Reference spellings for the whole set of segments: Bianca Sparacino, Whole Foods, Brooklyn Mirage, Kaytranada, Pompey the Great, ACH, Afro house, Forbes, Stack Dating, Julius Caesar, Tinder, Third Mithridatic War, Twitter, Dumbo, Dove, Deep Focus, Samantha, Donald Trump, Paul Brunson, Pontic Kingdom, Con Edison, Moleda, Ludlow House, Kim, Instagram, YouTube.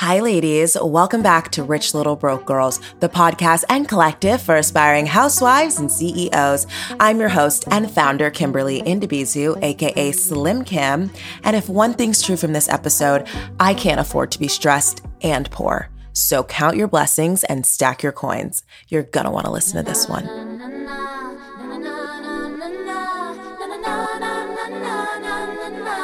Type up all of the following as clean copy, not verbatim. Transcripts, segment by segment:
Hi, ladies. Welcome back to Rich Little Broke Girls, the podcast and collective for aspiring housewives and CEOs. I'm your host and founder, Kimberly Indibizu, aka Slim Kim. And if one thing's true from this episode, I can't afford to be stressed and poor. So count your blessings and stack your coins. You're gonna want to listen to this one.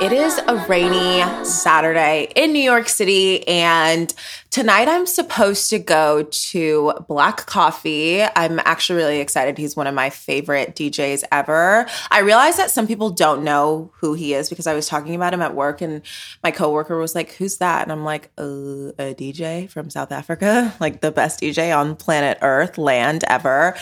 It is a rainy Saturday in New York City, and tonight I'm supposed to go to Black Coffee. I'm actually really excited. He's one of my favorite DJs ever. I realize that some people don't know who he is because I was talking about him at work, and my coworker was like, "Who's that?" And I'm like, "A DJ from South Africa, like the best DJ on planet Earth, land ever."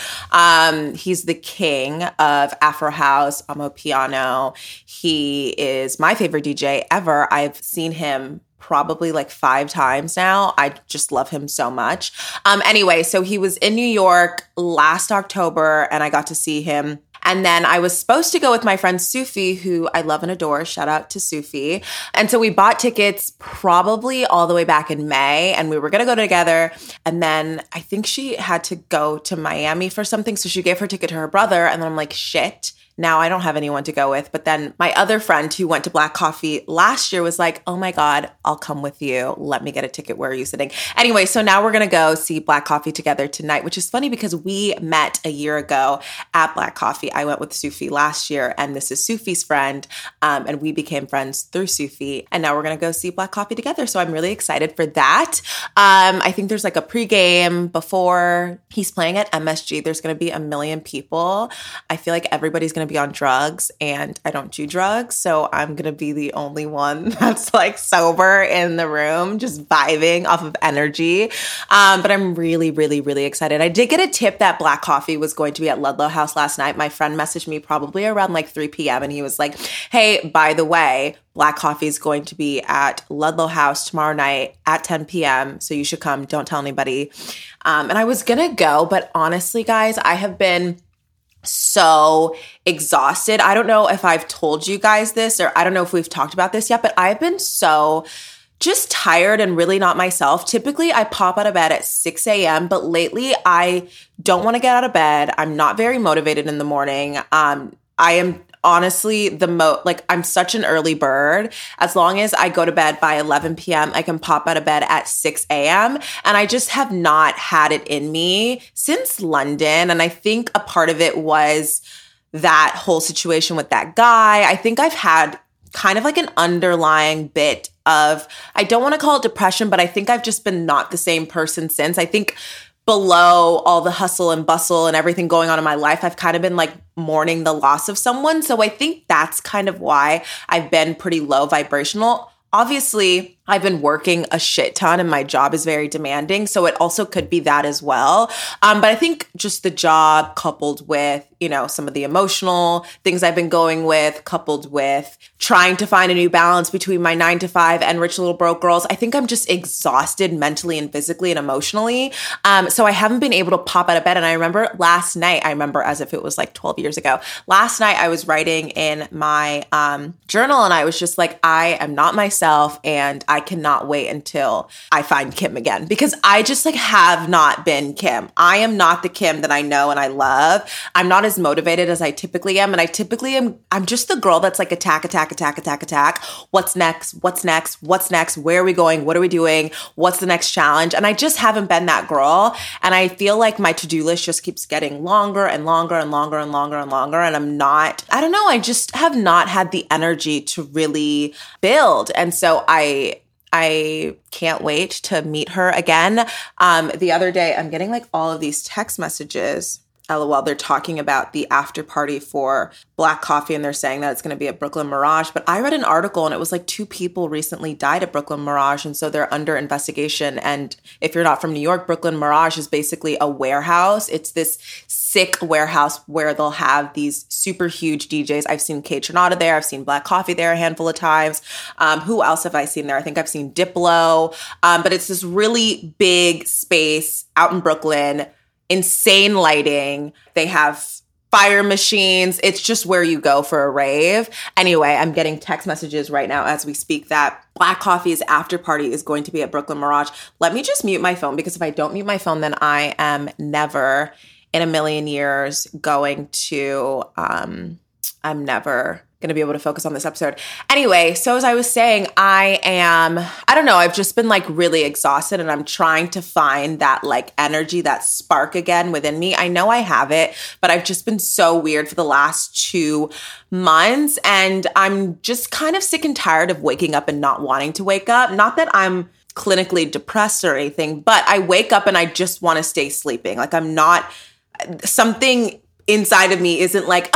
He's the king of Afro house, Amapiano. He is my favorite DJ ever. I've seen him probably like 5 times now. I just love him so much. Anyway, so he was in New York last October and I got to see him. And then I was supposed to go with my friend Sufi, who I love and adore. Shout out to Sufi. And so we bought tickets probably all the way back in May, and we were going to go together. And then I think she had to go to Miami for something, so she gave her ticket to her brother. And then I'm like, shit. Now I don't have anyone to go with. But then my other friend who went to Black Coffee last year was like, oh my God, I'll come with you. Let me get a ticket. Where are you sitting? Anyway, so now we're going to go see Black Coffee together tonight, which is funny because we met a year ago at Black Coffee. I went with Sufi last year, and this is Sufi's friend. And we became friends through Sufi. And now we're going to go see Black Coffee together. So I'm really excited for that. I think there's like a pregame before. He's playing at MSG. There's going to be 1 million people. I feel like everybody's going to be on drugs, and I don't do drugs, so I'm gonna be the only one that's like sober in the room, just vibing off of energy. But I'm really, really, really excited. I did get a tip that Black Coffee was going to be at Ludlow House last night. My friend messaged me probably around like 3 p.m. and he was like, hey, by the way, Black Coffee is going to be at Ludlow House tomorrow night at 10 p.m. So you should come. Don't tell anybody. And I was gonna go, but honestly, guys, I have been so exhausted. I don't know if I've told you guys this, or I don't know if we've talked about this yet, but I've been so just tired and really not myself. Typically, I pop out of bed at 6 a.m., but lately I don't want to get out of bed. I'm not very motivated in the morning. I am honestly I'm such an early bird. As long as I go to bed by 11 p.m., I can pop out of bed at 6 a.m. And I just have not had it in me since London. And I think a part of it was that whole situation with that guy. I think I've had kind of like an underlying bit of, I don't want to call it depression, but I think I've just been not the same person since. I think below all the hustle and bustle and everything going on in my life, I've kind of been like mourning the loss of someone. So I think that's kind of why I've been pretty low vibrational. Obviously, I've been working a shit ton and my job is very demanding. So it also could be that as well. But I think just the job coupled with, some of the emotional things I've been going with, coupled with trying to find a new balance between my 9 to 5 and Rich Little Broke Girls, I think I'm just exhausted mentally and physically and emotionally. So I haven't been able to pop out of bed. And I remember last night, as if it was like 12 years ago, last night I was writing in my journal and I was just like, I am not myself. And I cannot wait until I find Kim again, because I just like have not been Kim. I am not the Kim that I know and I love. I'm not as motivated as I typically am. And I typically am, I'm just the girl that's like attack. What's next? Where are we going? What are we doing? What's the next challenge? And I just haven't been that girl. And I feel like my to-do list just keeps getting longer and longer. And I just have not had the energy to really build. And so I can't wait to meet her again. The other day, I'm getting like all of these text messages. LOL, they're talking about the after party for Black Coffee and they're saying that it's going to be at Brooklyn Mirage. But I read an article and it was like 2 people recently died at Brooklyn Mirage. And so they're under investigation. And if you're not from New York, Brooklyn Mirage is basically a warehouse. It's this sick warehouse where they'll have these super huge DJs. I've seen Kaytranada there. I've seen Black Coffee there a handful of times. Who else have I seen there? I think I've seen Diplo. But it's this really big space out in Brooklyn, insane lighting. They have fire machines. It's just where you go for a rave. Anyway, I'm getting text messages right now as we speak that Black Coffee's after party is going to be at Brooklyn Mirage. Let me just mute my phone, because if I don't mute my phone, then I am never in a million years going to, I'm never going to be able to focus on this episode. Anyway, so as I was saying, I don't know, I've just been like really exhausted, and I'm trying to find that like energy, that spark again within me. I know I have it, but I've just been so weird for the last 2 months, and I'm just kind of sick and tired of waking up and not wanting to wake up. Not that I'm clinically depressed or anything, but I wake up and I just want to stay sleeping. Like I'm not, something inside of me isn't like,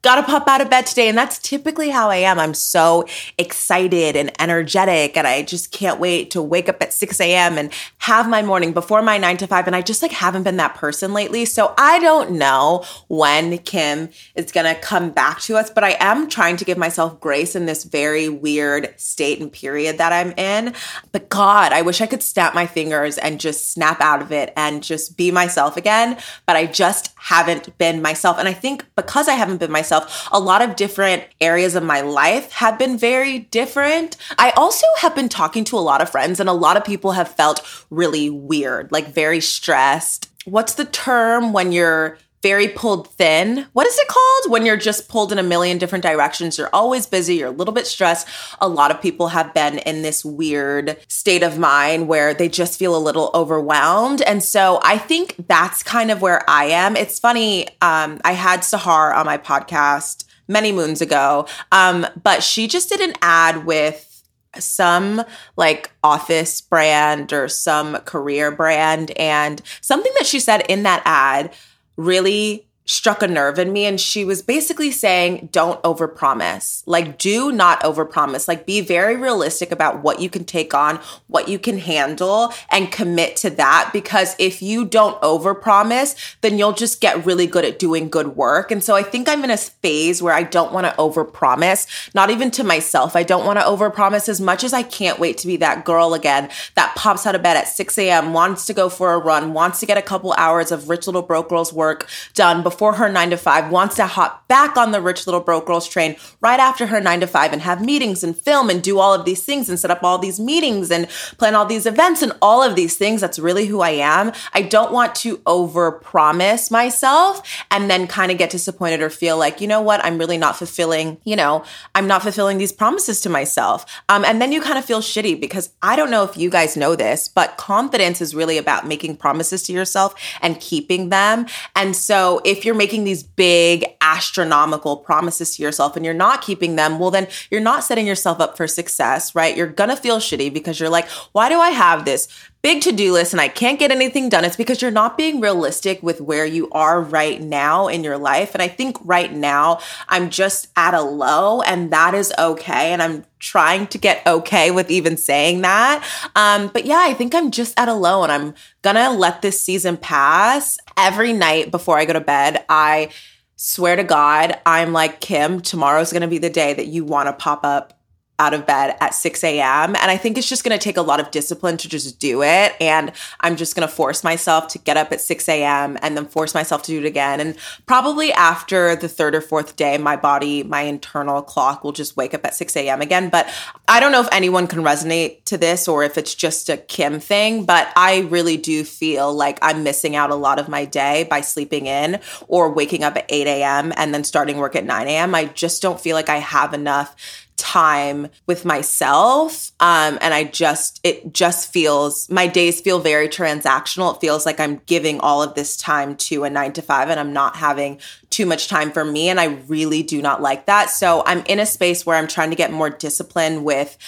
gotta pop out of bed today. And that's typically how I am. I'm so excited and energetic, and I just can't wait to wake up at 6 a.m. and have my morning before my 9 to 5. And I just like haven't been that person lately. So I don't know when Kim is gonna come back to us, but I am trying to give myself grace in this very weird state and period that I'm in. But God, I wish I could snap my fingers and just snap out of it and just be myself again. But I just haven't been myself. And I think because I haven't been myself, a lot of different areas of my life have been very different. I also have been talking to a lot of friends, and a lot of people have felt really weird, like very stressed. What's the term when you're very pulled thin? What is it called? When you're just pulled in a million different directions, you're always busy, you're a little bit stressed. A lot of people have been in this weird state of mind where they just feel a little overwhelmed. And so I think that's kind of where I am. It's funny. I had Sahar on my podcast many moons ago, but she just did an ad with some like office brand or some career brand. And something that she said in that ad really struck a nerve in me. And she was basically saying, don't overpromise. Like, do not overpromise. Like, be very realistic about what you can take on, what you can handle, and commit to that. Because if you don't overpromise, then you'll just get really good at doing good work. And so I think I'm in a phase where I don't want to overpromise, not even to myself. I don't want to overpromise as much as I can't wait to be that girl again that pops out of bed at 6 a.m., wants to go for a run, wants to get a couple hours of Rich Little Broke Girls work done before her 9 to 5, wants to hop back on the Rich Little Broke Girls train right after her 9 to 5 and have meetings and film and do all of these things and set up all these meetings and plan all these events and all of these things. That's really who I am. I don't want to overpromise myself and then kind of get disappointed or feel like, you know what, I'm really not fulfilling, I'm not fulfilling these promises to myself. And then you kind of feel shitty, because I don't know if you guys know this, but confidence is really about making promises to yourself and keeping them. And so if you're making these big astronomical promises to yourself and you're not keeping them, well, then you're not setting yourself up for success, right? You're gonna feel shitty because you're like, why do I have this big to-do list and I can't get anything done? It's because you're not being realistic with where you are right now in your life. And I think right now I'm just at a low, and that is okay. And I'm trying to get okay with even saying that. But yeah, I think I'm just at a low, and I'm gonna let this season pass. Every night before I go to bed, I swear to God, I'm like, Kim, tomorrow's gonna be the day that you wanna pop up out of bed at 6 a.m. And I think it's just going to take a lot of discipline to just do it. And I'm just going to force myself to get up at 6 a.m. and then force myself to do it again. And probably after the third or fourth day, my body, my internal clock will just wake up at 6 a.m. again. But I don't know if anyone can resonate to this or if it's just a Kim thing, but I really do feel like I'm missing out a lot of my day by sleeping in or waking up at 8 a.m. and then starting work at 9 a.m. I just don't feel like I have enough time with myself. And it just feels, my days feel very transactional. It feels like I'm giving all of this time to a 9 to 5 and I'm not having too much time for me. And I really do not like that. So I'm in a space where I'm trying to get more discipline with,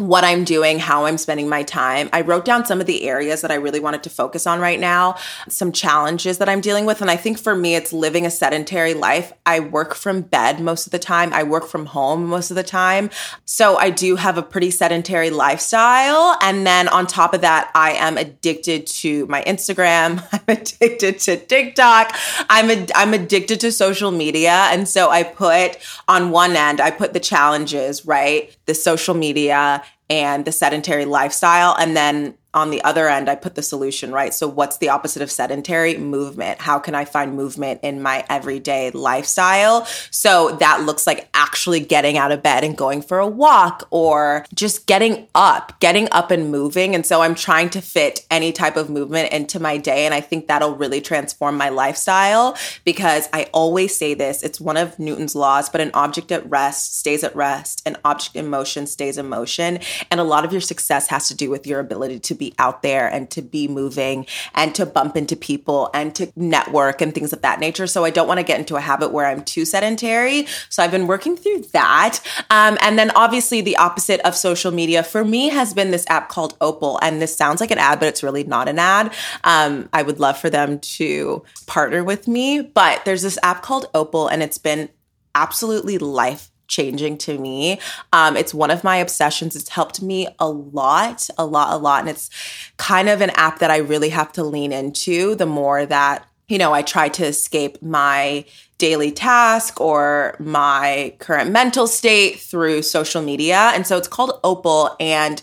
what I'm doing, how I'm spending my time. I wrote down some of the areas that I really wanted to focus on right now, some challenges that I'm dealing with. And I think for me, it's living a sedentary life. I work from bed most of the time. I work from home most of the time. So I do have a pretty sedentary lifestyle. And then on top of that, I am addicted to my Instagram. I'm addicted to TikTok. I'm addicted to social media. And so I put on one end, I put the challenges, right? The social media and the sedentary lifestyle. And then on the other end, I put the solution, right? So what's the opposite of sedentary? Movement. How can I find movement in my everyday lifestyle? So that looks like actually getting out of bed and going for a walk, or just getting up and moving. And so I'm trying to fit any type of movement into my day. And I think that'll really transform my lifestyle, because I always say this, it's one of Newton's laws, but an object at rest stays at rest. An object in motion stays in motion. And a lot of your success has to do with your ability to be out there and to be moving and to bump into people and to network and things of that nature. So I don't want to get into a habit where I'm too sedentary. So I've been working through that. And then obviously the opposite of social media for me has been this app called Opal. And this sounds like an ad, but it's really not an ad. I would love for them to partner with me. But there's this app called Opal, and it's been absolutely life-changing to me. It's one of my obsessions. It's helped me a lot. And it's kind of an app that I really have to lean into the more that, you know, I try to escape my daily task or my current mental state through social media. And so it's called Opal, and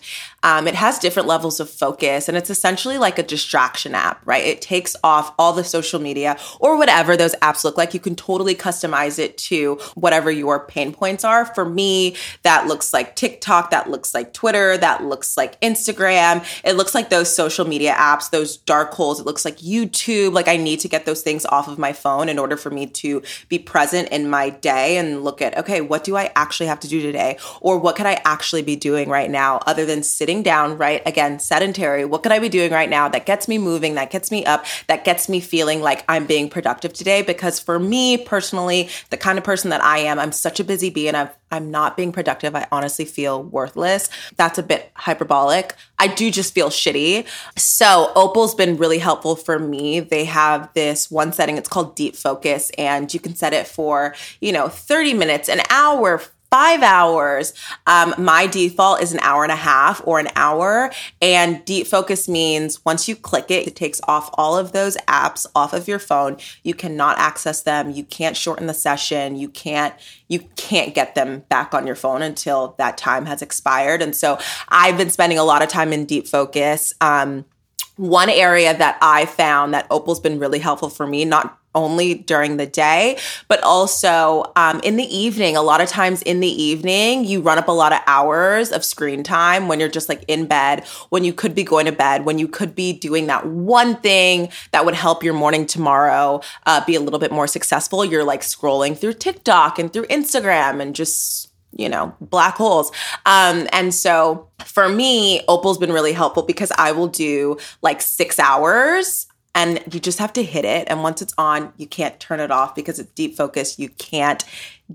it has different levels of focus, and it's essentially like a distraction app, right? It takes off all the social media or whatever those apps look like. You can totally customize it to whatever your pain points are. For me, that looks like TikTok, that looks like Twitter, that looks like Instagram. It looks like those social media apps, those dark holes. It looks like YouTube. Like, I need to get those things off of my phone in order for me to be present in my day and look at, okay, what do I actually have to do today? Or what could I actually be doing right now other than sitting down, right? Again, sedentary. What could I be doing right now that gets me moving, that gets me up, that gets me feeling like I'm being productive today? Because for me personally, the kind of person that I am, I'm such a busy bee, and I'm not being productive. I honestly feel worthless. That's a bit hyperbolic. I do just feel shitty. So Opal's been really helpful for me. They have this one setting, it's called Deep Focus, and you can set it for, 30 minutes, an hour, 5 hours. My default is an hour and a half or an hour. And Deep Focus means once you click it, it takes off all of those apps off of your phone. You cannot access them. You can't shorten the session. You can't get them back on your phone until that time has expired. And so I've been spending a lot of time in Deep Focus. One area that I found that Opal's been really helpful for me, not only during the day, but also in the evening. A lot of times in the evening, you run up a lot of hours of screen time when you're just like in bed, when you could be going to bed, when you could be doing that one thing that would help your morning tomorrow be a little bit more successful. You're like scrolling through TikTok and through Instagram and just, black holes. And so for me, Opal's been really helpful because I will do like 6 hours. And you just have to hit it. And once it's on, you can't turn it off because it's Deep Focus. You can't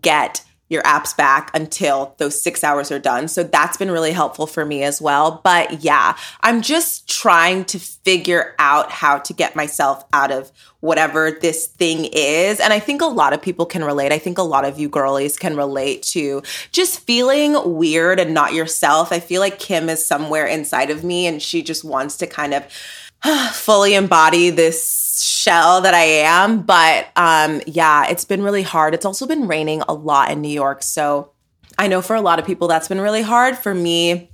get your apps back until those 6 hours are done. So that's been really helpful for me as well. But yeah, I'm just trying to figure out how to get myself out of whatever this thing is. And I think a lot of people can relate. I think a lot of you girlies can relate to just feeling weird and not yourself. I feel like Kim is somewhere inside of me, and she just wants to kind of fully embody this shell that I am. But yeah, it's been really hard. It's also been raining a lot in New York. So I know for a lot of people that's been really hard. For me,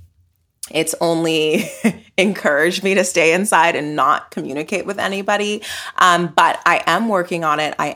it's only encouraged me to stay inside and not communicate with anybody. But I am working on it. And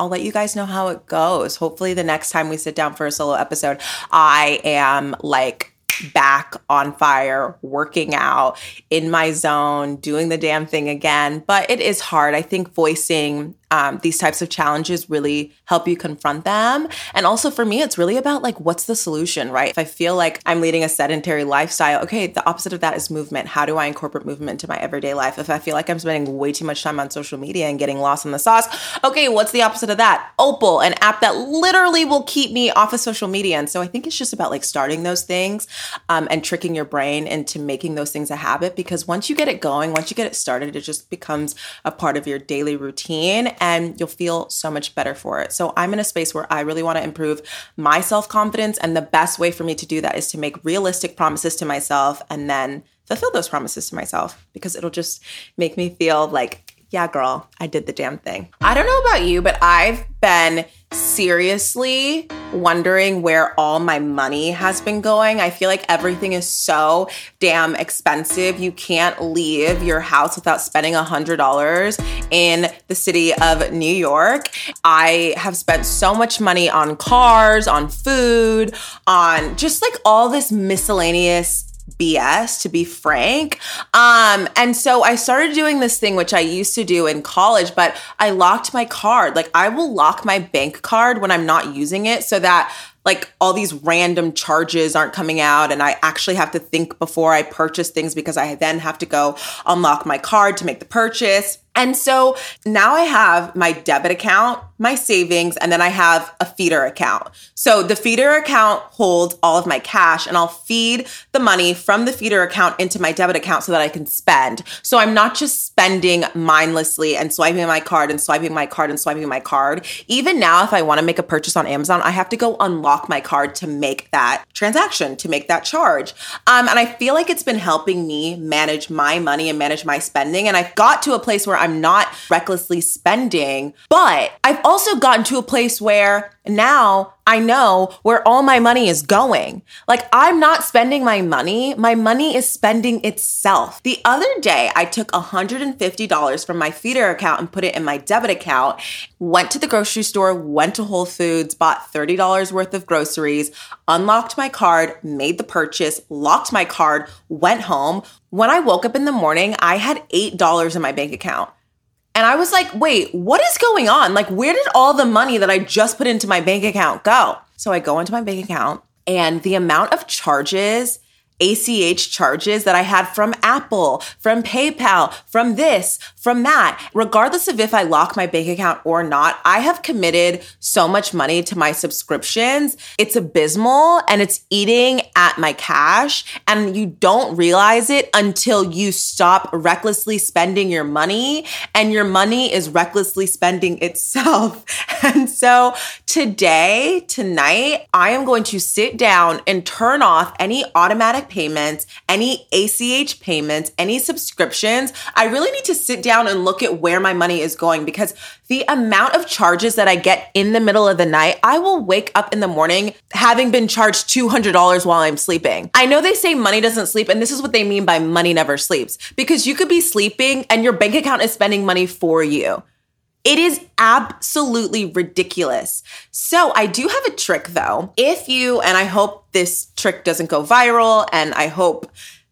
I'll let you guys know how it goes. Hopefully the next time we sit down for a solo episode, I am like back on fire, working out, in my zone, doing the damn thing again. But it is hard. I think voicing these types of challenges really help you confront them. And also for me, it's really about like, what's the solution, right? If I feel like I'm leading a sedentary lifestyle, okay, the opposite of that is movement. How do I incorporate movement into my everyday life? If I feel like I'm spending way too much time on social media and getting lost in the sauce, okay, what's the opposite of that? Opal, an app that literally will keep me off of social media. And so I think it's just about like starting those things and tricking your brain into making those things a habit, because once you get it going, once you get it started, it just becomes a part of your daily routine. And you'll feel so much better for it. So I'm in a space where I really want to improve my self-confidence. And the best way for me to do that is to make realistic promises to myself and then fulfill those promises to myself, because it'll just make me feel like, yeah, girl, I did the damn thing. I don't know about you, but I've been seriously wondering where all my money has been going. I feel like everything is so damn expensive. You can't leave your house without spending $100 in the city of New York. I have spent so much money on cars, on food, on just like all this miscellaneous BS, to be frank. And so I started doing this thing, which I used to do in college, but I locked my card. Like, I will lock my bank card when I'm not using it so that like all these random charges aren't coming out, and I actually have to think before I purchase things because I then have to go unlock my card to make the purchase. And so now I have my debit account, my savings, and then I have a feeder account. So the feeder account holds all of my cash, and I'll feed the money from the feeder account into my debit account so that I can spend. So I'm not just spending mindlessly and swiping my card and swiping my card and swiping my card. Even now, if I want to make a purchase on Amazon, I have to go unlock my card to make that transaction, to make that charge. And I feel like it's been helping me manage my money and manage my spending. And I've got to a place where I'm not recklessly spending, but I've also gotten to a place where now I know where all my money is going. Like, I'm not spending my money. My money is spending itself. The other day, I took $150 from my feeder account and put it in my debit account, went to the grocery store, went to Whole Foods, bought $30 worth of groceries, unlocked my card, made the purchase, locked my card, went home. When I woke up in the morning, I had $8 in my bank account. And I was like, wait, what is going on? Like, where did all the money that I just put into my bank account go? So I go into my bank account, and the amount of charges, ACH charges that I had from Apple, from PayPal, from this, from that, regardless of if I lock my bank account or not, I have committed so much money to my subscriptions. It's abysmal, and it's eating at my cash, and you don't realize it until you stop recklessly spending your money, and your money is recklessly spending itself. And so tonight, I am going to sit down and turn off any automatic payments, any ACH payments, any subscriptions. I really need to sit down and look at where my money is going, because the amount of charges that I get in the middle of the night, I will wake up in the morning having been charged $200 while I'm sleeping. I know they say money doesn't sleep, and this is what they mean by money never sleeps, because you could be sleeping and your bank account is spending money for you. It is absolutely ridiculous. So I do have a trick though. And I hope this trick doesn't go viral, and I hope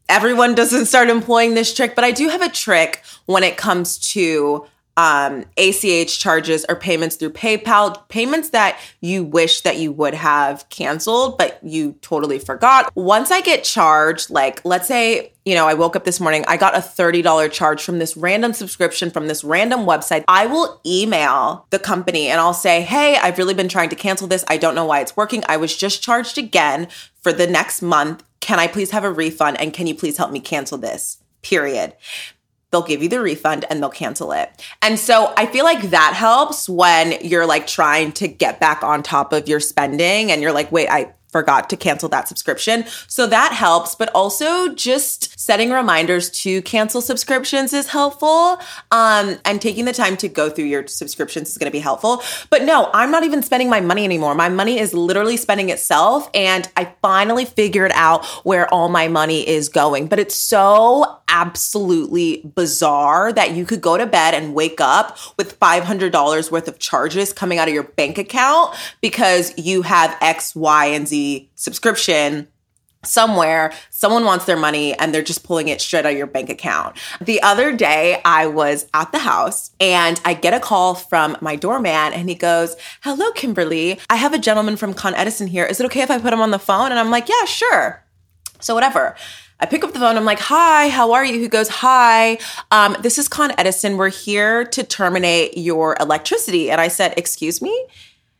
everyone doesn't start employing this trick, but I do have a trick when it comes to ACH charges or payments through PayPal, payments that you wish that you would have canceled, but you totally forgot. Once I get charged, like, let's say, I woke up this morning, I got a $30 charge from this random subscription from this random website, I will email the company and I'll say, hey, I've really been trying to cancel this. I don't know why it's working. I was just charged again for the next month. Can I please have a refund? And can you please help me cancel this? Period. They'll give you the refund and they'll cancel it. And so I feel like that helps when you're like trying to get back on top of your spending and you're like, wait, I forgot to cancel that subscription. So that helps. But also just setting reminders to cancel subscriptions is helpful. And taking the time to go through your subscriptions is going to be helpful. But no, I'm not even spending my money anymore. My money is literally spending itself. And I finally figured out where all my money is going. But it's so absolutely bizarre that you could go to bed and wake up with $500 worth of charges coming out of your bank account because you have X, Y, and Z subscription somewhere. Someone wants their money and they're just pulling it straight out of your bank account. The other day I was at the house and I get a call from my doorman and he goes, hello, Kimberly. I have a gentleman from Con Edison here. Is it okay if I put him on the phone? And I'm like, yeah, sure. So whatever. I pick up the phone. I'm like, hi, how are you? He goes, hi, this is Con Edison. We're here to terminate your electricity. And I said, excuse me?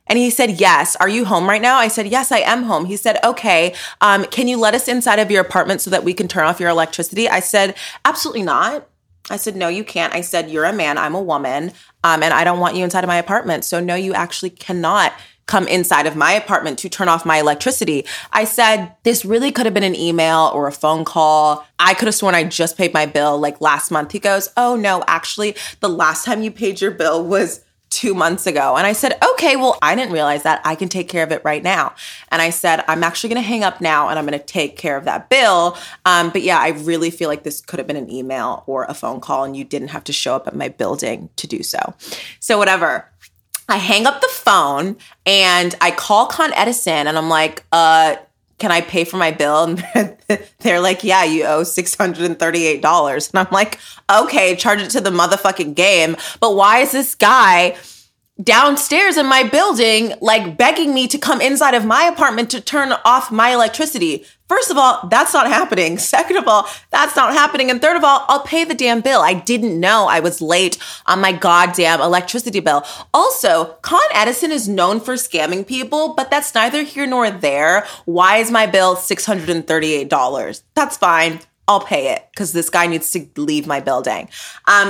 And he said, yes. Are you home right now? I said, yes, I am home. He said, okay, can you let us inside of your apartment so that we can turn off your electricity? I said, absolutely not. I said, no, you can't. I said, you're a man, I'm a woman, and I don't want you inside of my apartment. So no, you actually cannot come inside of my apartment to turn off my electricity. I said, this really could have been an email or a phone call. I could have sworn I just paid my bill like last month. He goes, oh no, actually, the last time you paid your bill was 2 months ago. And I said, okay, well, I didn't realize that. I can take care of it right now. And I said, I'm actually going to hang up now and I'm going to take care of that bill. But yeah, I really feel like this could have been an email or a phone call and you didn't have to show up at my building to do so. So whatever. I hang up the phone and I call Con Edison and I'm like, can I pay for my bill? And they're like, yeah, you owe $638. And I'm like, okay, charge it to the motherfucking game. But why is this guy downstairs in my building, like begging me to come inside of my apartment to turn off my electricity? First of all, that's not happening. Second of all, that's not happening. And third of all, I'll pay the damn bill. I didn't know I was late on my goddamn electricity bill. Also, Con Edison is known for scamming people, but that's neither here nor there. Why is my bill $638? That's fine. I'll pay it because this guy needs to leave my building.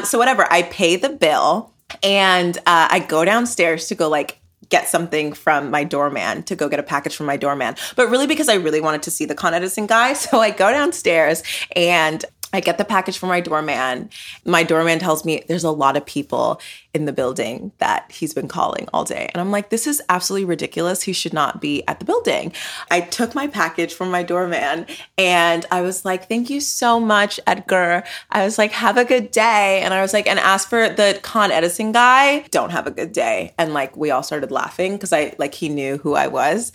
So whatever, I pay the bill and I go downstairs to go like, get something from my doorman, to go get a package from my doorman. But really because I really wanted to see the Con Edison guy. So I go downstairs and I get the package from my doorman. My doorman tells me there's a lot of people in the building that he's been calling all day. And I'm like, this is absolutely ridiculous. He should not be at the building. I took my package from my doorman and I was like, thank you so much, Edgar. I was like, have a good day. And I was like, and as for the Con Edison guy, don't have a good day. And like, we all started laughing because I like, he knew who I was.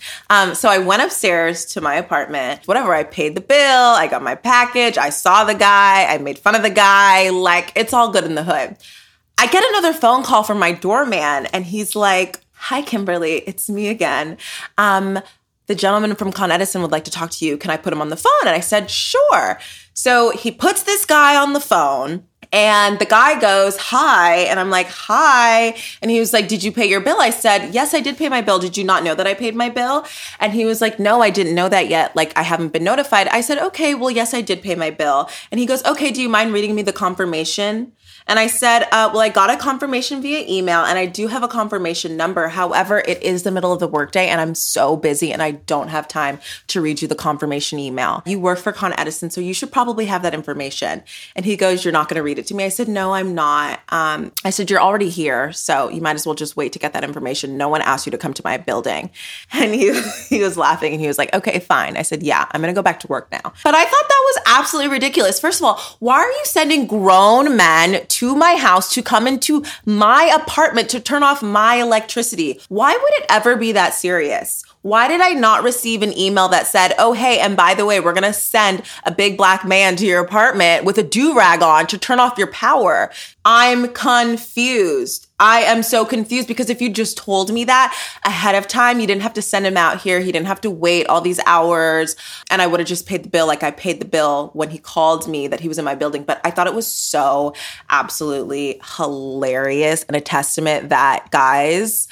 So I went upstairs to my apartment, whatever. I paid the bill. I got my package. I saw the guy. I made fun of the guy. Like, it's all good in the hood. I get another phone call from my doorman and he's like, hi, Kimberly, it's me again. The gentleman from Con Edison would like to talk to you. Can I put him on the phone? And I said, sure. So he puts this guy on the phone and the guy goes, hi. And I'm like, hi. And he was like, did you pay your bill? I said, yes, I did pay my bill. Did you not know that I paid my bill? And he was like, no, I didn't know that yet. Like, I haven't been notified. I said, okay, well, yes, I did pay my bill. And he goes, okay, do you mind reading me the confirmation? And I said, well, I got a confirmation via email and I do have a confirmation number. However, it is the middle of the workday and I'm so busy and I don't have time to read you the confirmation email. You work for Con Edison, so you should probably have that information. And he goes, you're not going to read it to me? I said, no, I'm not. I said, you're already here, so you might as well just wait to get that information. No one asked you to come to my building. And he was laughing and he was like, okay, fine. I said, yeah, I'm going to go back to work now. But I thought that was absolutely ridiculous. First of all, why are you sending grown men to my house to come into my apartment to turn off my electricity? Why would it ever be that serious? Why did I not receive an email that said, oh, hey, and by the way, we're going to send a big black man to your apartment with a do-rag on to turn off your power? I'm confused. I am so confused because if you just told me that ahead of time, you didn't have to send him out here. He didn't have to wait all these hours. And I would have just paid the bill. Like, I paid the bill when he called me that he was in my building. But I thought it was so absolutely hilarious and a testament that, guys,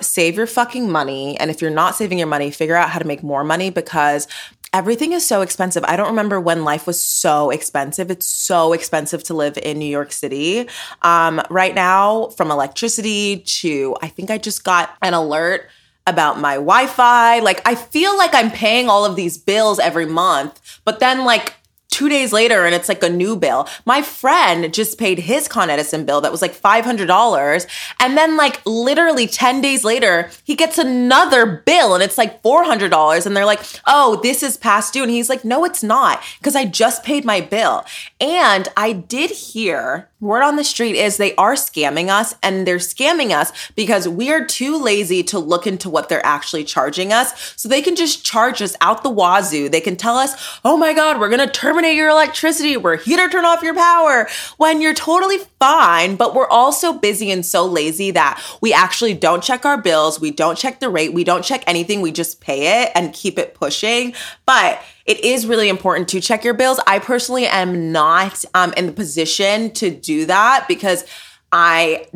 save your fucking money. And if you're not saving your money, figure out how to make more money because everything is so expensive. I don't remember when life was so expensive. It's so expensive to live in New York City. Right now, from electricity to, I think I just got an alert about my Wi-Fi. Like, I feel like I'm paying all of these bills every month, but then like 2 days later, and it's like a new bill. My friend just paid his Con Edison bill that was like $500. And then like literally 10 days later, he gets another bill and it's like $400. And they're like, oh, this is past due. And he's like, no, it's not, because I just paid my bill. And I did hear word on the street is they are scamming us, and they're scamming us because we are too lazy to look into what they're actually charging us. So they can just charge us out the wazoo. They can tell us, oh my God, we're going to terminate your electricity. We're here to turn off your power, when you're totally fine. But we're all so busy and so lazy that we actually don't check our bills. We don't check the rate. We don't check anything. We just pay it and keep it pushing. But it is really important to check your bills. I personally am not in the position to do that because I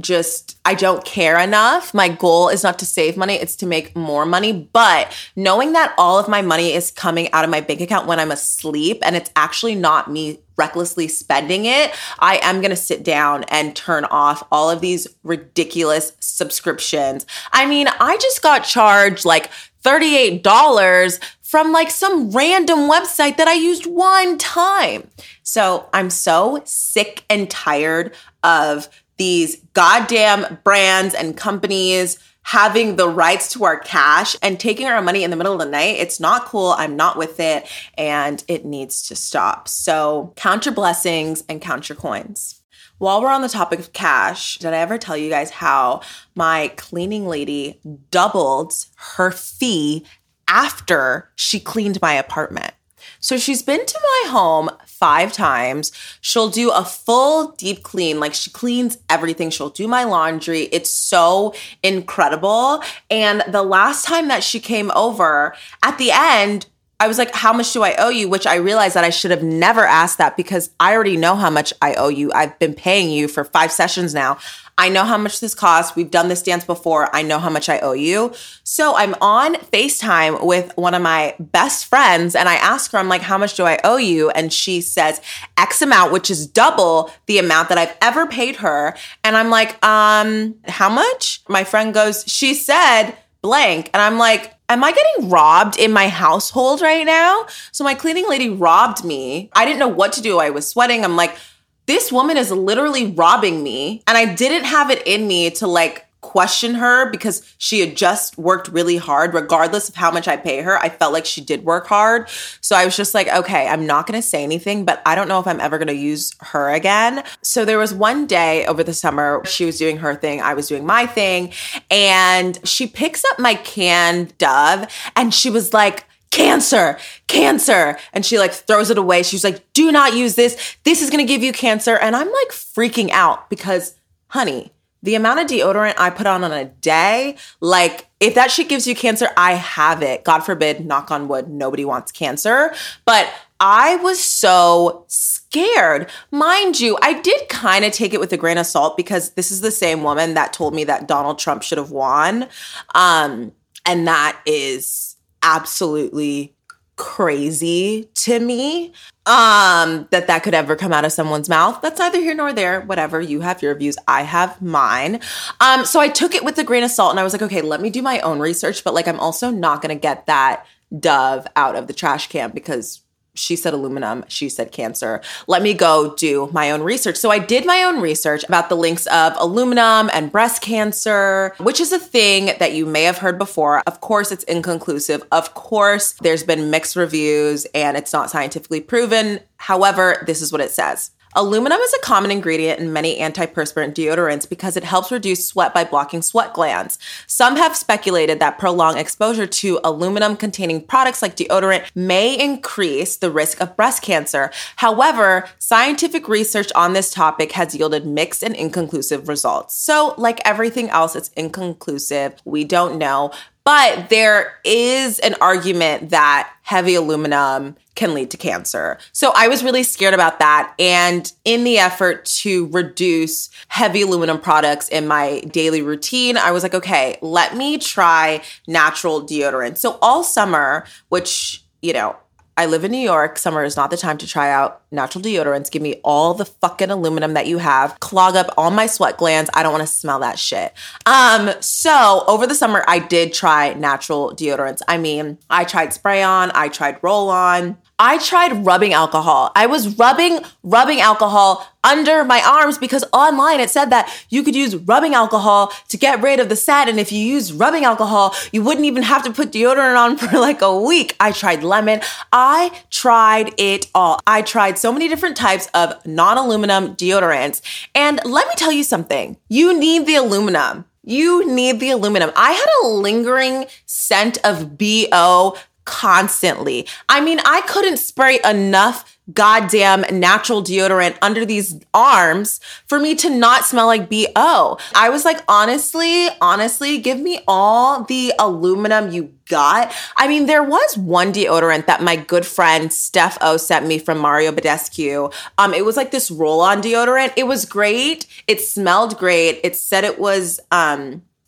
don't care enough. My goal is not to save money. It's to make more money. But knowing that all of my money is coming out of my bank account when I'm asleep and it's actually not me recklessly spending it, I am going to sit down and turn off all of these ridiculous subscriptions. I mean, I just got charged like $38 from like some random website that I used one time. So I'm so sick and tired of these goddamn brands and companies having the rights to our cash and taking our money in the middle of the night. It's not cool. I'm not with it. And it needs to stop. So count your blessings and count your coins. While we're on the topic of cash, did I ever tell you guys how my cleaning lady doubled her fee after she cleaned my apartment? So she's been to my home 5 times. She'll do a full deep clean. Like, she cleans everything. She'll do my laundry. It's so incredible. And the last time that she came over, at the end, I was like, how much do I owe you? Which I realized that I should have never asked that because I already know how much I owe you. I've been paying you for 5 sessions now. I know how much this costs. We've done this dance before. I know how much I owe you. So I'm on FaceTime with one of my best friends and I ask her, I'm like, how much do I owe you? And she says X amount, which is double the amount that I've ever paid her. And I'm like, how much? My friend goes, she said blank. And I'm like, am I getting robbed in my household right now? So my cleaning lady robbed me. I didn't know what to do. I was sweating. I'm like, this woman is literally robbing me. And I didn't have it in me to like question her because she had just worked really hard. Regardless of how much I pay her, I felt like she did work hard. So I was just like, okay, I'm not going to say anything, but I don't know if I'm ever going to use her again. So there was one day over the summer, she was doing her thing, I was doing my thing, and she picks up my canned Dove and she was like, cancer. And she like throws it away. She's like, do not use this. This is going to give you cancer. And I'm like freaking out because, honey, the amount of deodorant I put on a day, like if that shit gives you cancer, I have it. God forbid, knock on wood, nobody wants cancer. But I was so scared. Mind you, I did kind of take it with a grain of salt because this is the same woman that told me that Donald Trump should have won. And that is absolutely crazy to me that could ever come out of someone's mouth. That's neither here nor there. Whatever. You have your views. I have mine. So I took it with a grain of salt and I was like, okay, let me do my own research. But like, I'm also not going to get that Dove out of the trash can because she said aluminum, she said cancer. Let me go do my own research. So I did my own research about the links of aluminum and breast cancer, which is a thing that you may have heard before. Of course, it's inconclusive. Of course, there's been mixed reviews and it's not scientifically proven. However, this is what it says. Aluminum is a common ingredient in many antiperspirant deodorants because it helps reduce sweat by blocking sweat glands. Some have speculated that prolonged exposure to aluminum-containing products like deodorant may increase the risk of breast cancer. However, scientific research on this topic has yielded mixed and inconclusive results. So, like everything else, it's inconclusive. We don't know. But there is an argument that heavy aluminum can lead to cancer. So I was really scared about that. And in the effort to reduce heavy aluminum products in my daily routine, I was like, okay, let me try natural deodorant. So all summer, which, you know, I live in New York. Summer is not the time to try out natural deodorants. Give me all the fucking aluminum that you have. Clog up all my sweat glands. I don't want to smell that shit. So over the summer, I did try natural deodorants. I mean, I tried spray on. I tried roll on. I tried rubbing alcohol. I was rubbing alcohol under my arms because online it said that you could use rubbing alcohol to get rid of the scent. And if you use rubbing alcohol, you wouldn't even have to put deodorant on for like a week. I tried lemon. I tried it all. I tried so many different types of non-aluminum deodorants. And let me tell you something. You need the aluminum. I had a lingering scent of BO constantly. I mean, I couldn't spray enough goddamn natural deodorant under these arms for me to not smell like BO. I was like, honestly, give me all the aluminum you got. I mean, there was one deodorant that my good friend Steph O sent me from Mario Badescu. It was like this roll-on deodorant. It was great. It smelled great. It said it was,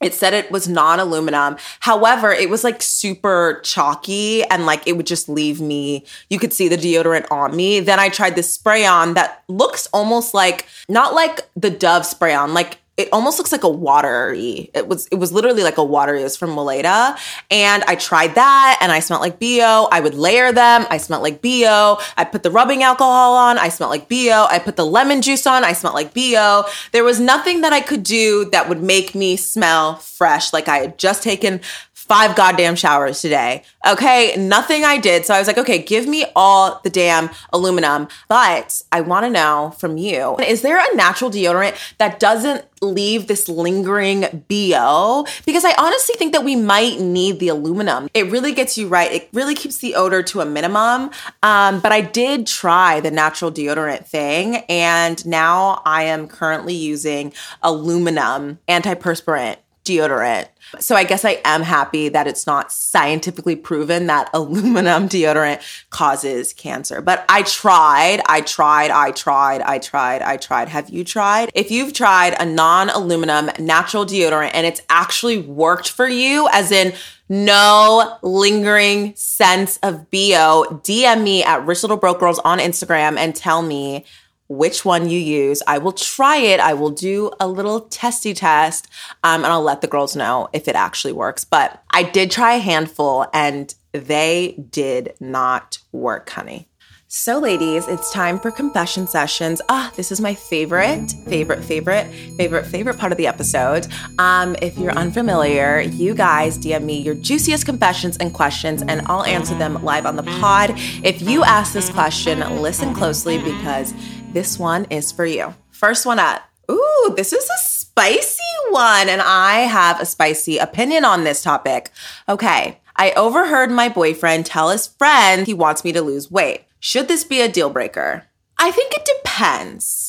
it was non-aluminum. However, it was like super chalky and like it would just leave me. You could see the deodorant on me. Then I tried this spray on that looks almost like, not like the Dove spray on, like it almost looks like a watery. It was literally like a watery. It was from Moleda. And I tried that and I smelled like BO. I would layer them. I smelled like BO. I put the rubbing alcohol on. I smelled like BO. I put the lemon juice on. I smelled like BO. There was nothing that I could do that would make me smell fresh. Like I had just taken 5 goddamn showers today. Okay, nothing I did. So I was like, okay, give me all the damn aluminum. But I want to know from you, is there a natural deodorant that doesn't leave this lingering BO? Because I honestly think that we might need the aluminum. It really gets you right. It really keeps the odor to a minimum. But I did try the natural deodorant thing. And now I am currently using aluminum antiperspirant deodorant. So I guess I am happy that it's not scientifically proven that aluminum deodorant causes cancer. But I tried. Have you tried? If you've tried a non-aluminum natural deodorant and it's actually worked for you, as in no lingering sense of BO, DM me at Rich Little Broke Girls on Instagram and tell me which one you use. I will try it. I will do a little testy test, and I'll let the girls know if it actually works. But I did try a handful, and they did not work, honey. So ladies, it's time for confession sessions. This is my favorite part of the episode. If you're unfamiliar, you guys DM me your juiciest confessions and questions, and I'll answer them live on the pod. If you ask this question, listen closely because this one is for you. First one up. Ooh, this is a spicy one, and I have a spicy opinion on this topic. Okay, I overheard my boyfriend tell his friend he wants me to lose weight. Should this be a deal breaker? I think it depends.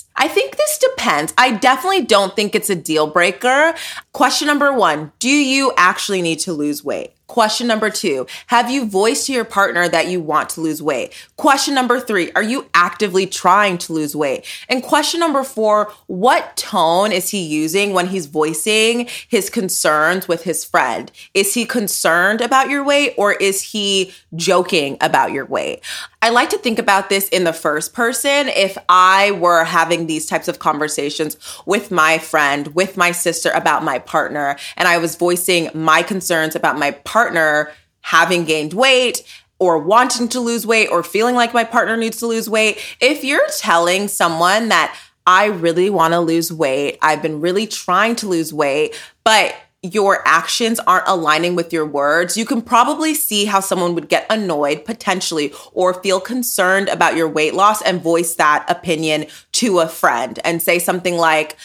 I definitely don't think it's a deal breaker. Question number 1, do you actually need to lose weight? Question number 2, have you voiced to your partner that you want to lose weight? Question number 3, are you actively trying to lose weight? And question number 4, what tone is he using when he's voicing his concerns with his friend? Is he concerned about your weight or is he joking about your weight? I like to think about this in the first person. If I were having these types of conversations with my friend, with my sister about my partner, and I was voicing my concerns about my partner having gained weight or wanting to lose weight or feeling like my partner needs to lose weight. If you're telling someone that I really want to lose weight, I've been really trying to lose weight, but your actions aren't aligning with your words, you can probably see how someone would get annoyed potentially or feel concerned about your weight loss and voice that opinion to a friend and say something like,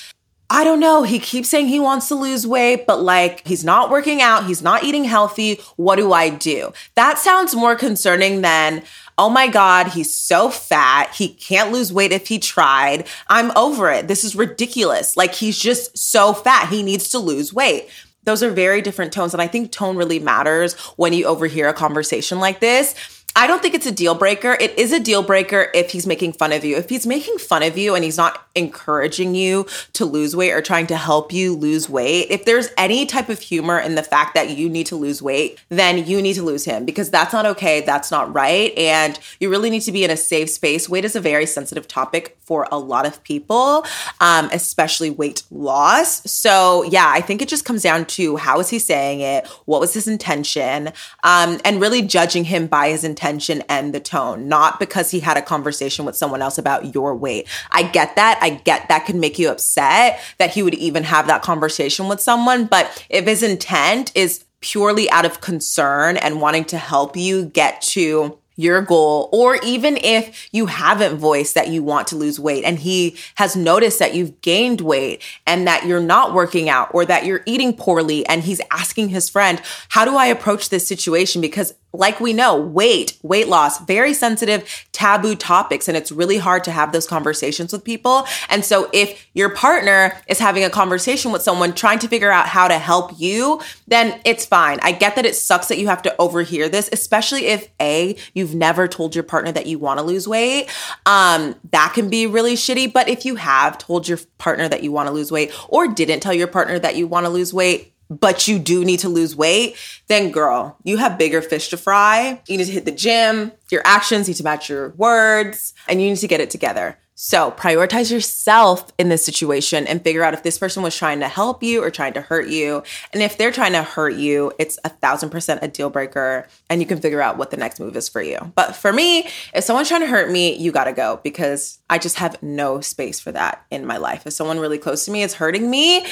I don't know, he keeps saying he wants to lose weight, but like he's not working out, he's not eating healthy, what do I do? That sounds more concerning than, oh my God, he's so fat, he can't lose weight if he tried, I'm over it, this is ridiculous, like he's just so fat, he needs to lose weight. Those are very different tones, and I think tone really matters when you overhear a conversation like this. I don't think it's a deal breaker. It is a deal breaker if he's making fun of you. If he's making fun of you and he's not encouraging you to lose weight or trying to help you lose weight, if there's any type of humor in the fact that you need to lose weight, then you need to lose him because that's not okay. That's not right. And you really need to be in a safe space. Weight is a very sensitive topic for a lot of people, especially weight loss. So yeah, I think it just comes down to how is he saying it? What was his intention? And really judging him by his intention. Tension and the tone, not because he had a conversation with someone else about your weight. I get that. That can make you upset that he would even have that conversation with someone. But if his intent is purely out of concern and wanting to help you get to your goal, or even if you haven't voiced that you want to lose weight and he has noticed that you've gained weight and that you're not working out or that you're eating poorly and he's asking his friend, how do I approach this situation? Because like we know, weight loss, very sensitive, taboo topics, and it's really hard to have those conversations with people. And so if your partner is having a conversation with someone trying to figure out how to help you, then it's fine. I get that it sucks that you have to overhear this, especially if A, you've never told your partner that you want to lose weight. That can be really shitty. But if you have told your partner that you want to lose weight or didn't tell your partner that you want to lose weight, but you do need to lose weight, then girl, you have bigger fish to fry. You need to hit the gym. Your actions need to match your words, and you need to get it together. So prioritize yourself in this situation and figure out if this person was trying to help you or trying to hurt you. And if they're trying to hurt you, it's 1,000% a deal breaker, and you can figure out what the next move is for you. But for me, if someone's trying to hurt me, you gotta go, because I just have no space for that in my life. If someone really close to me is hurting me,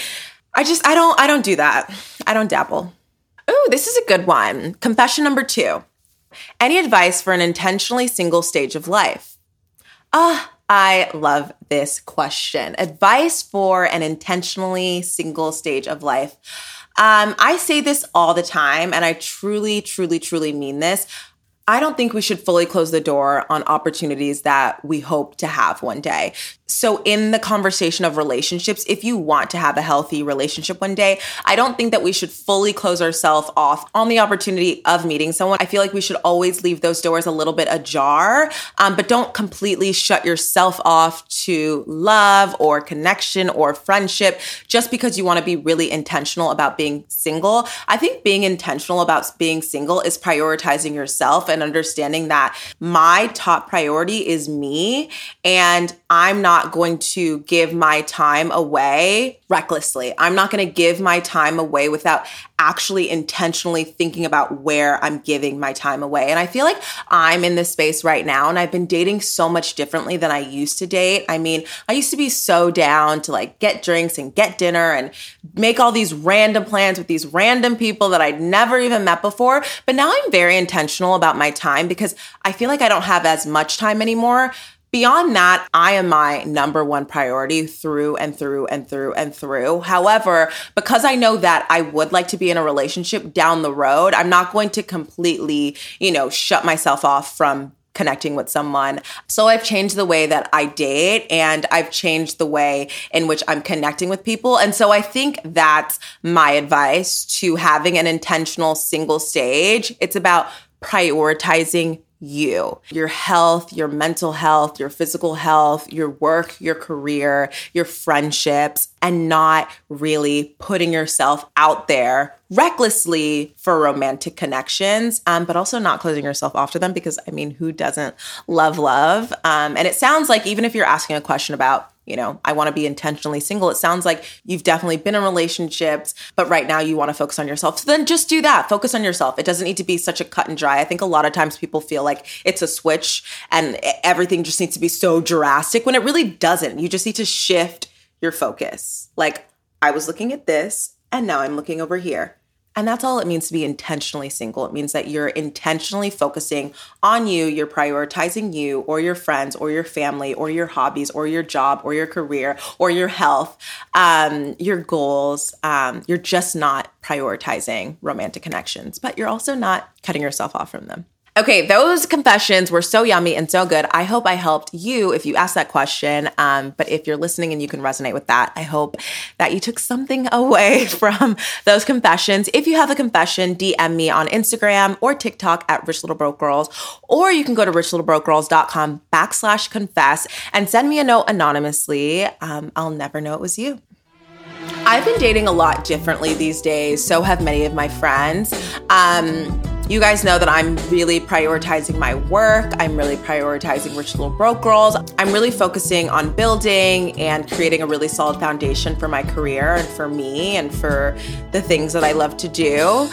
I don't do that. I don't dabble. Ooh, this is a good one. Confession number 2. Any advice for an intentionally single stage of life? I love this question. Advice for an intentionally single stage of life. I say this all the time, and I truly, truly, truly mean this. I don't think we should fully close the door on opportunities that we hope to have one day. So in the conversation of relationships, if you want to have a healthy relationship one day, I don't think that we should fully close ourselves off on the opportunity of meeting someone. I feel like we should always leave those doors a little bit ajar, but don't completely shut yourself off to love or connection or friendship just because you want to be really intentional about being single. I think being intentional about being single is prioritizing yourself and understanding that my top priority is me, and I'm not going to give my time away recklessly. I'm not going to give my time away without actually intentionally thinking about where I'm giving my time away. And I feel like I'm in this space right now, and I've been dating so much differently than I used to date. I mean, I used to be so down to like get drinks and get dinner and make all these random plans with these random people that I'd never even met before. But now I'm very intentional about my time, because I feel like I don't have as much time anymore. Beyond that, I am my number one priority through and through and through and through. However, because I know that I would like to be in a relationship down the road, I'm not going to completely, shut myself off from connecting with someone. So I've changed the way that I date, and I've changed the way in which I'm connecting with people. And so I think that's my advice to having an intentional single stage. It's about prioritizing you, your health, your mental health, your physical health, your work, your career, your friendships, and not really putting yourself out there recklessly for romantic connections, but also not closing yourself off to them, because I mean, who doesn't love? And it sounds like even if you're asking a question about, I want to be intentionally single, it sounds like you've definitely been in relationships, but right now you want to focus on yourself. So then just do that. Focus on yourself. It doesn't need to be such a cut and dry. I think a lot of times people feel like it's a switch and everything just needs to be so drastic, when it really doesn't. You just need to shift your focus. Like, I was looking at this and now I'm looking over here. And that's all it means to be intentionally single. It means that you're intentionally focusing on you, you're prioritizing you or your friends or your family or your hobbies or your job or your career or your health, your goals. You're just not prioritizing romantic connections, but you're also not cutting yourself off from them. Okay, those confessions were so yummy and so good. I hope I helped you if you asked that question. But if you're listening and you can resonate with that, I hope that you took something away from those confessions. If you have a confession, DM me on Instagram or TikTok at Rich Little Broke Girls, or you can go to richlittlebrokerls.com/confess and send me a note anonymously. I'll never know it was you. I've been dating a lot differently these days. So have many of my friends. You guys know that I'm really prioritizing my work. I'm really prioritizing Rich Little Broke Girls. I'm really focusing on building and creating a really solid foundation for my career and for me and for the things that I love to do.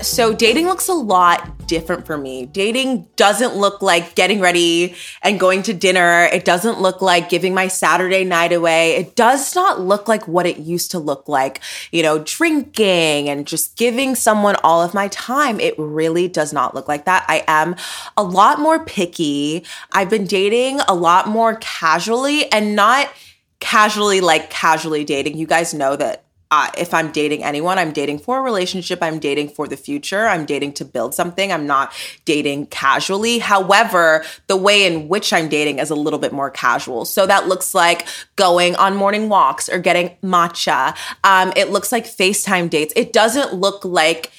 So dating looks a lot different for me. Dating doesn't look like getting ready and going to dinner. It doesn't look like giving my Saturday night away. It does not look like what it used to look like, drinking and just giving someone all of my time. It really does not look like that. I am a lot more picky. I've been dating a lot more casually, and not casually like casually dating. You guys know that if I'm dating anyone, I'm dating for a relationship. I'm dating for the future. I'm dating to build something. I'm not dating casually. However, the way in which I'm dating is a little bit more casual. So that looks like going on morning walks or getting matcha. It looks like FaceTime dates. It doesn't look like,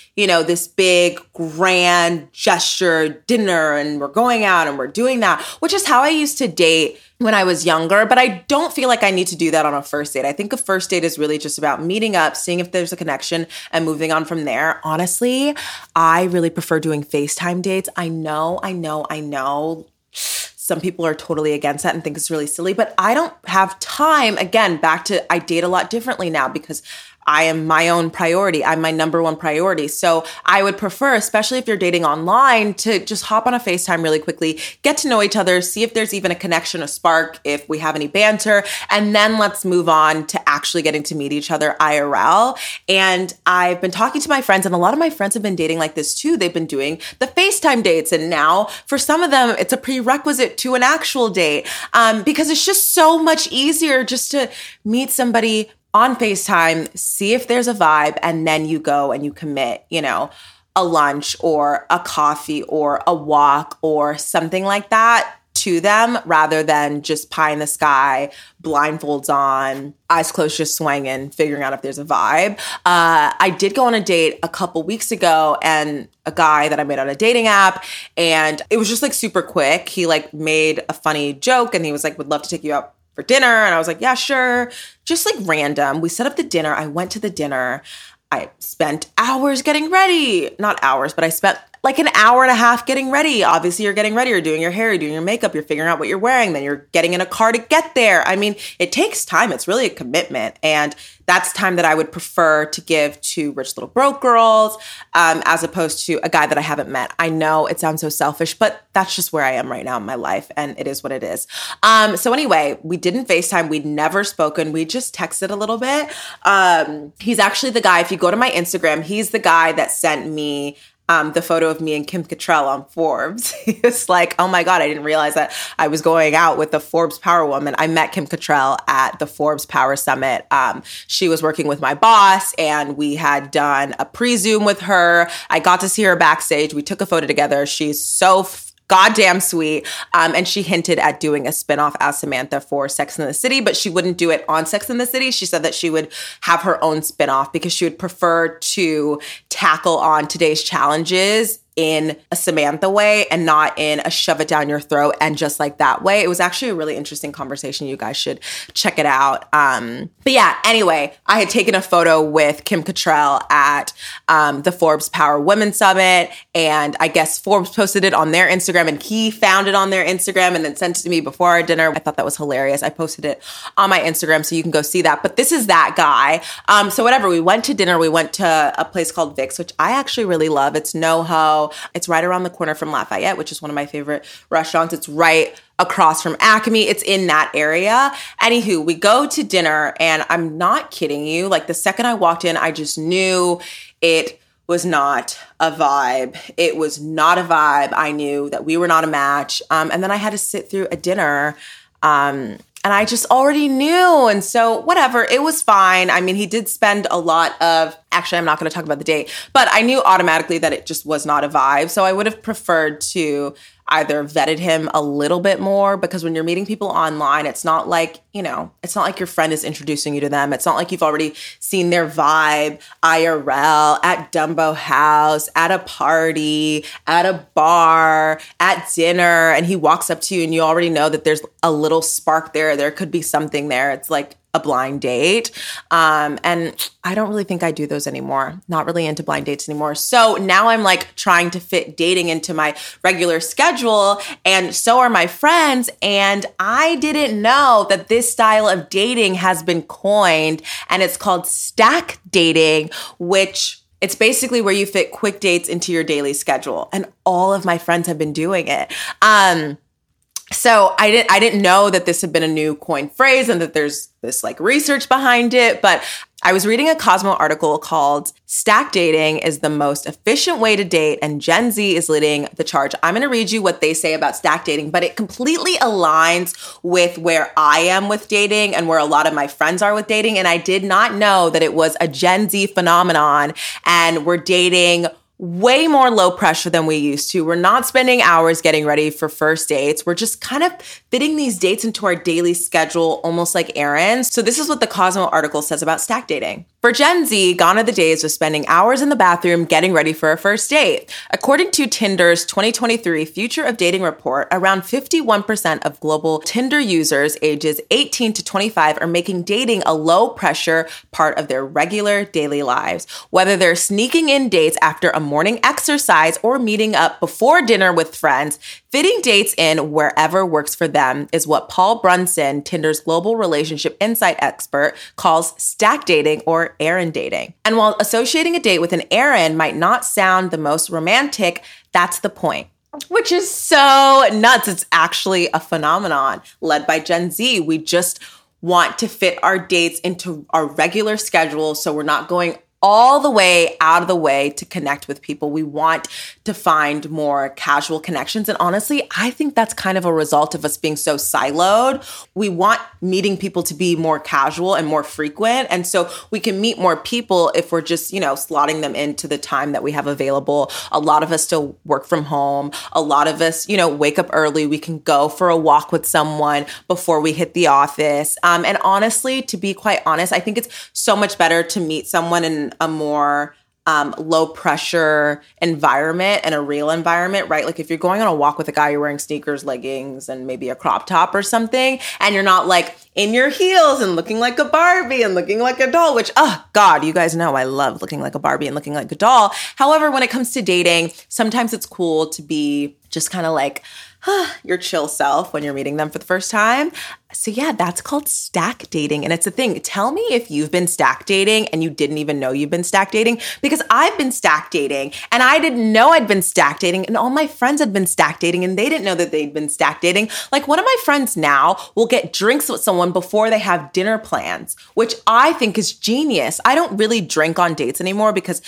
this big grand gesture dinner and we're going out and we're doing that, which is how I used to date when I was younger, but I don't feel like I need to do that on a first date. I think a first date is really just about meeting up, seeing if there's a connection, and moving on from there. Honestly, I really prefer doing FaceTime dates. I know. Some people are totally against that and think it's really silly, but I don't have time. Again, back to I date a lot differently now because I am my own priority. I'm my number one priority. So I would prefer, especially if you're dating online, to just hop on a FaceTime really quickly, get to know each other, see if there's even a connection, a spark, if we have any banter, and then let's move on to actually getting to meet each other IRL. And I've been talking to my friends, and a lot of my friends have been dating like this too. They've been doing the FaceTime dates. And now for some of them, it's a prerequisite to an actual date, because it's just so much easier just to meet somebody on FaceTime, see if there's a vibe, and then you go and you commit, you know, a lunch or a coffee or a walk or something like that to them, rather than just pie in the sky, blindfolds on, eyes closed, just swinging, figuring out if there's a vibe. I did go on a date a couple weeks ago, and a guy that I met on a dating app, and it was just like super quick. He like made a funny joke and he was like, would love to take you out for dinner. And I was like, yeah, sure. Just like random. We set up the dinner. I went to the dinner. I spent hours getting ready. Not hours, but I spent like an hour and a half getting ready. Obviously, you're getting ready. You're doing your hair. You're doing your makeup. You're figuring out what you're wearing. Then you're getting in a car to get there. I mean, it takes time. It's really a commitment. And that's time that I would prefer to give to Rich Little Broke Girls, as opposed to a guy that I haven't met. I know it sounds so selfish, but that's just where I am right now in my life. And it is what it is. So anyway, we didn't FaceTime. We'd never spoken. We just texted a little bit. He's actually the guy, if you go to my Instagram, he's the guy that sent me the photo of me and Kim Cattrall on Forbes. It's like, oh my God, I didn't realize that I was going out with the Forbes Power Woman. I met Kim Cattrall at the Forbes Power Summit. She was working with my boss, and we had done a pre-Zoom with her. I got to see her backstage. We took a photo together. She's so goddamn sweet. And she hinted at doing a spinoff as Samantha for Sex and the City, but she wouldn't do it on Sex and the City. She said that she would have her own spinoff because she would prefer to tackle on today's challenges in a Samantha way and not in a shove it down your throat and just like that way. It was actually a really interesting conversation. You guys should check it out. But yeah, anyway, I had taken a photo with Kim Cattrall at the Forbes Power Women Summit, and I guess Forbes posted it on their Instagram, and he found it on their Instagram and then sent it to me before our dinner. I thought that was hilarious. I posted it on my Instagram, so you can go see that. But this is that guy. So whatever, we went to dinner. We went to a place called Vix, which I actually really love. It's NoHo. It's right around the corner from Lafayette, which is one of my favorite restaurants. It's right across from Acme. It's in that area. Anywho, we go to dinner, and I'm not kidding you. Like, the second I walked in, I just knew it was not a vibe. It was not a vibe. I knew that we were not a match. And then I had to sit through a dinner, and I just already knew. And so whatever, it was fine. I mean, he did spend a lot of, actually, I'm not going to talk about the date, but I knew automatically that it just was not a vibe. So I would have preferred to either vetted him a little bit more, because when you're meeting people online, it's not like, you know, it's not like your friend is introducing you to them. It's not like you've already seen their vibe IRL at Dumbo House, at a party, at a bar, at dinner, and he walks up to you and you already know that there's a little spark there. There could be something there. It's like a blind date. And I don't really think I do those anymore. Not really into blind dates anymore. So now I'm like trying to fit dating into my regular schedule, and so are my friends. And I didn't know that this style of dating has been coined, and it's called stack dating, which it's basically where you fit quick dates into your daily schedule. And all of my friends have been doing it. So I didn't know that this had been a new coined phrase and that there's this like research behind it, but I was reading a Cosmo article called Stack Dating is the Most Efficient Way to Date and Gen Z is Leading the Charge. I'm going to read you what they say about stack dating, but it completely aligns with where I am with dating and where a lot of my friends are with dating. And I did not know that it was a Gen Z phenomenon, and we're dating way more low pressure than we used to. We're not spending hours getting ready for first dates. We're just kind of fitting these dates into our daily schedule, almost like errands. So this is what the Cosmo article says about stack dating. For Gen Z, gone are the days of spending hours in the bathroom getting ready for a first date. According to Tinder's 2023 Future of Dating Report, around 51% of global Tinder users ages 18 to 25 are making dating a low-pressure part of their regular daily lives. Whether they're sneaking in dates after a morning exercise or meeting up before dinner with friends, fitting dates in wherever works for them is what Paul Brunson, Tinder's global relationship insight expert, calls stack dating or errand dating. And while associating a date with an errand might not sound the most romantic, that's the point. Which is so nuts. It's actually a phenomenon led by Gen Z. We just want to fit our dates into our regular schedule so we're not going all the way out of the way to connect with people. We want to find more casual connections. And honestly, I think that's kind of a result of us being so siloed. We want meeting people to be more casual and more frequent. And so we can meet more people if we're just, you know, slotting them into the time that we have available. A lot of us still work from home. A lot of us, you know, wake up early. We can go for a walk with someone before we hit the office. And honestly, to be quite honest, I think it's so much better to meet someone in a more low-pressure environment and a real environment, right? Like if you're going on a walk with a guy, you're wearing sneakers, leggings, and maybe a crop top or something, and you're not like in your heels and looking like a Barbie and looking like a doll, which, oh God, you guys know I love looking like a Barbie and looking like a doll. However, when it comes to dating, sometimes it's cool to be just kind of like your chill self when you're meeting them for the first time. So yeah, that's called stack dating. And it's a thing. Tell me if you've been stack dating and you didn't even know you've been stack dating, because I've been stack dating and I didn't know I'd been stack dating, and all my friends had been stack dating and they didn't know that they'd been stack dating. Like one of my friends now will get drinks with someone before they have dinner plans, which I think is genius. I don't really drink on dates anymore because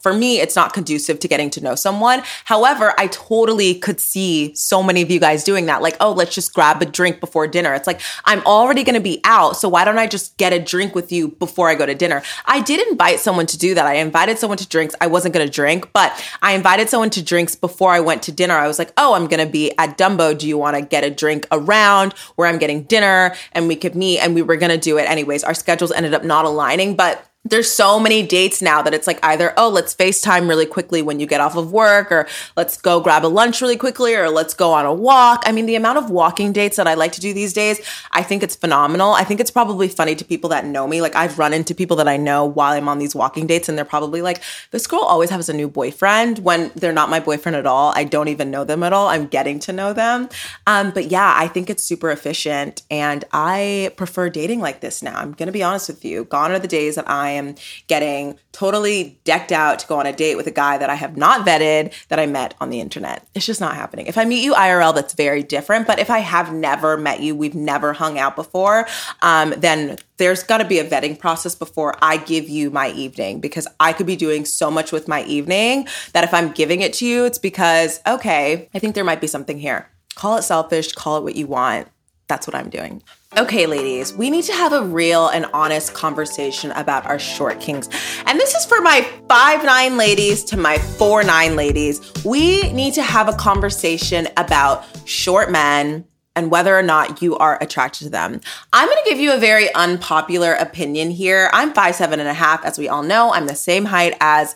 for me, it's not conducive to getting to know someone. However, I totally could see so many of you guys doing that. Like, oh, let's just grab a drink before dinner. It's like, I'm already going to be out, so why don't I just get a drink with you before I go to dinner? I did invite someone to do that. I invited someone to drinks. I wasn't going to drink, but I invited someone to drinks before I went to dinner. I was like, oh, I'm going to be at Dumbo. Do you want to get a drink around where I'm getting dinner? And we could meet, and we were going to do it anyways. Our schedules ended up not aligning, but there's so many dates now that it's like either, oh, let's FaceTime really quickly when you get off of work, or let's go grab a lunch really quickly, or let's go on a walk. I mean, the amount of walking dates that I like to do these days, I think it's phenomenal. I think it's probably funny to people that know me. Like I've run into people that I know while I'm on these walking dates and they're probably like, this girl always has a new boyfriend, when they're not my boyfriend at all. I don't even know them at all. I'm getting to know them. But yeah, I think it's super efficient and I prefer dating like this now. I'm going to be honest with you. Gone are the days that I am getting totally decked out to go on a date with a guy that I have not vetted, that I met on the internet. It's just not happening. If I meet you IRL, that's very different. But if I have never met you, we've never hung out before, then there's got to be a vetting process before I give you my evening, because I could be doing so much with my evening that if I'm giving it to you, it's because, okay, I think there might be something here. Call it selfish, call it what you want. That's what I'm doing. Okay, ladies, we need to have a real and honest conversation about our short kings. And this is for my 5'9" ladies to my 4'9" ladies. We need to have a conversation about short men and whether or not you are attracted to them. I'm going to give you a very unpopular opinion here. I'm 5'7.5", as we all know. I'm the same height as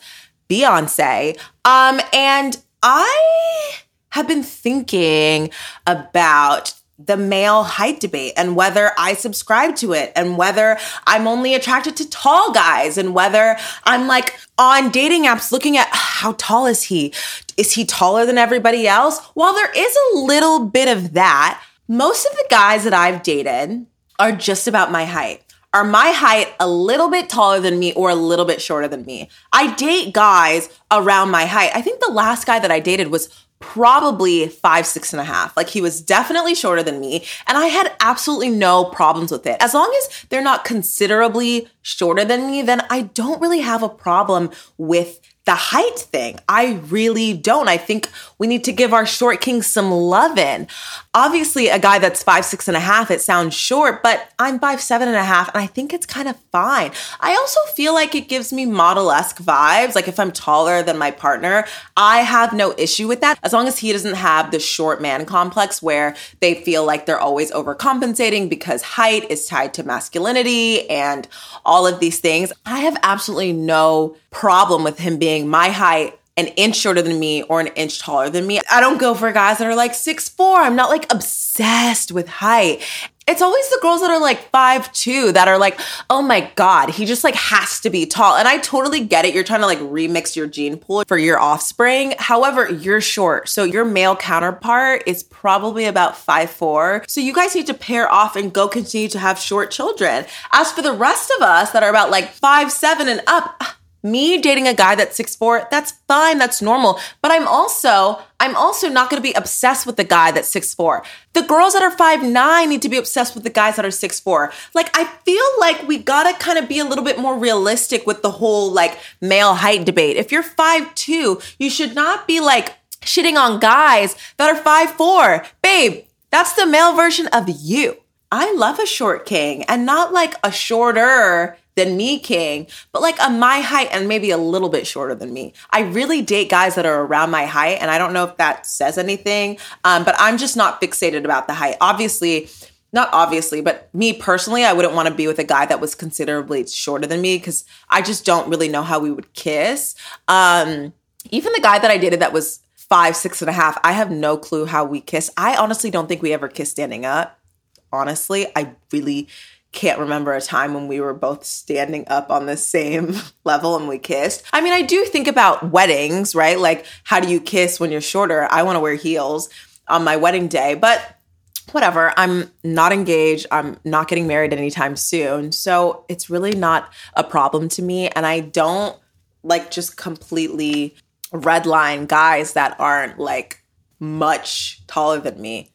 Beyonce. And I have been thinking about the male height debate and whether I subscribe to it and whether I'm only attracted to tall guys and whether I'm like on dating apps looking at how tall is he? Is he taller than everybody else? While there is a little bit of that, most of the guys that I've dated are just about my height. Are my height, a little bit taller than me or a little bit shorter than me. I date guys around my height. I think the last guy that I dated was probably 5'6.5". Like he was definitely shorter than me and I had absolutely no problems with it. As long as they're not considerably shorter than me, then I don't really have a problem with the height thing. I really don't. I think we need to give our short kings some lovin'. Obviously, a guy that's 5'6.5", it sounds short, but I'm 5'7.5", and I think it's kind of fine. I also feel like it gives me model-esque vibes. Like if I'm taller than my partner, I have no issue with that, as long as he doesn't have the short man complex where they feel like they're always overcompensating because height is tied to masculinity and all of these things. I have absolutely no problem with him being my height, an inch shorter than me or an inch taller than me. I don't go for guys that are like 6'4". I'm not like obsessed with height. It's always the girls that are like 5'2", that are like, oh my God, he just like has to be tall. And I totally get it. You're trying to like remix your gene pool for your offspring. However, you're short. So your male counterpart is probably about 5'4". So you guys need to pair off and go continue to have short children. As for the rest of us that are about like 5'7" and up, me dating a guy that's 6'4", that's fine, that's normal. But I'm also not going to be obsessed with the guy that's 6'4". The girls that are 5'9" need to be obsessed with the guys that are 6'4". Like, I feel like we got to kind of be a little bit more realistic with the whole like male height debate. If you're 5'2", you should not be like shitting on guys that are 5'4". Babe, that's the male version of you. I love a short king, and not like a shorter than me king, but like a my height and maybe a little bit shorter than me. I really date guys that are around my height, and I don't know if that says anything, but I'm just not fixated about the height. But me personally, I wouldn't want to be with a guy that was considerably shorter than me because I just don't really know how we would kiss. Even the guy that I dated that was 5'6.5", I have no clue how we kissed. I honestly don't think we ever kissed standing up. Honestly, I really can't remember a time when we were both standing up on the same level and we kissed. I mean, I do think about weddings, right? Like, how do you kiss when you're shorter? I want to wear heels on my wedding day, but whatever. I'm not engaged. I'm not getting married anytime soon. So it's really not a problem to me. And I don't like just completely redline guys that aren't like much taller than me.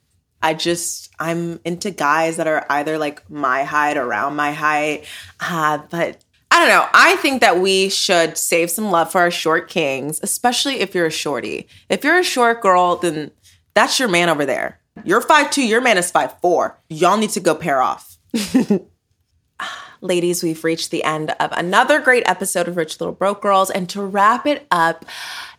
I'm into guys that are either like my height, around my height, but I don't know. I think that we should save some love for our short kings, especially if you're a shorty. If you're a short girl, then that's your man over there. You're 5'2", your man is 5'4". Y'all need to go pair off. Ladies, we've reached the end of another great episode of Rich Little Broke Girls. And to wrap it up,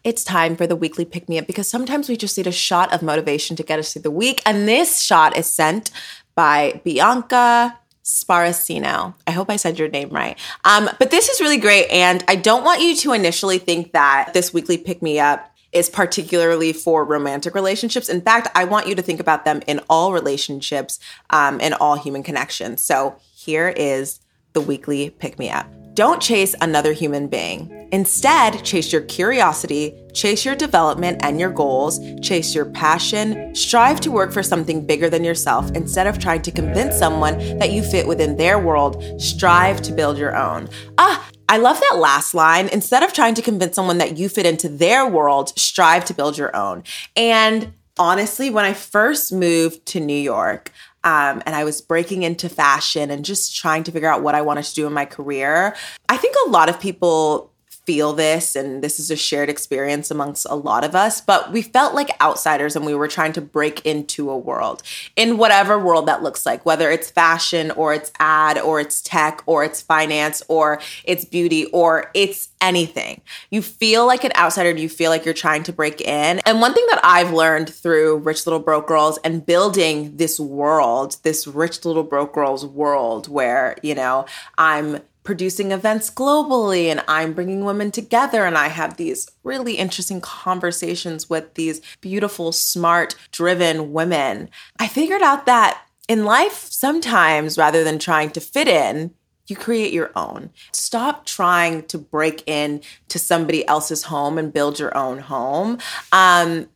it's time for the weekly pick-me-up, because sometimes we just need a shot of motivation to get us through the week. And this shot is sent by Bianca Sparacino. I hope I said your name right. But this is really great. And I don't want you to initially think that this weekly pick-me-up is particularly for romantic relationships. In fact, I want you to think about them in all relationships, and all human connections. So here is the weekly pick-me-up. Don't chase another human being. Instead, chase your curiosity, chase your development and your goals, chase your passion, strive to work for something bigger than yourself instead of trying to convince someone that you fit within their world. Strive to build your own. I love that last line. Instead of trying to convince someone that you fit into their world, strive to build your own. And honestly, when I first moved to New York, and I was breaking into fashion and just trying to figure out what I wanted to do in my career, I think a lot of people feel this, and this is a shared experience amongst a lot of us, but we felt like outsiders and we were trying to break into a world, in whatever world that looks like, whether it's fashion or it's ad or it's tech or it's finance or it's beauty or it's anything. You feel like an outsider. You feel like you're trying to break in. And one thing that I've learned through Rich Little Broke Girls and building this world, this Rich Little Broke Girls world where, you know, I'm producing events globally and I'm bringing women together and I have these really interesting conversations with these beautiful, smart, driven women. I figured out that in life, sometimes rather than trying to fit in, you create your own. Stop trying to break in to somebody else's home and build your own home,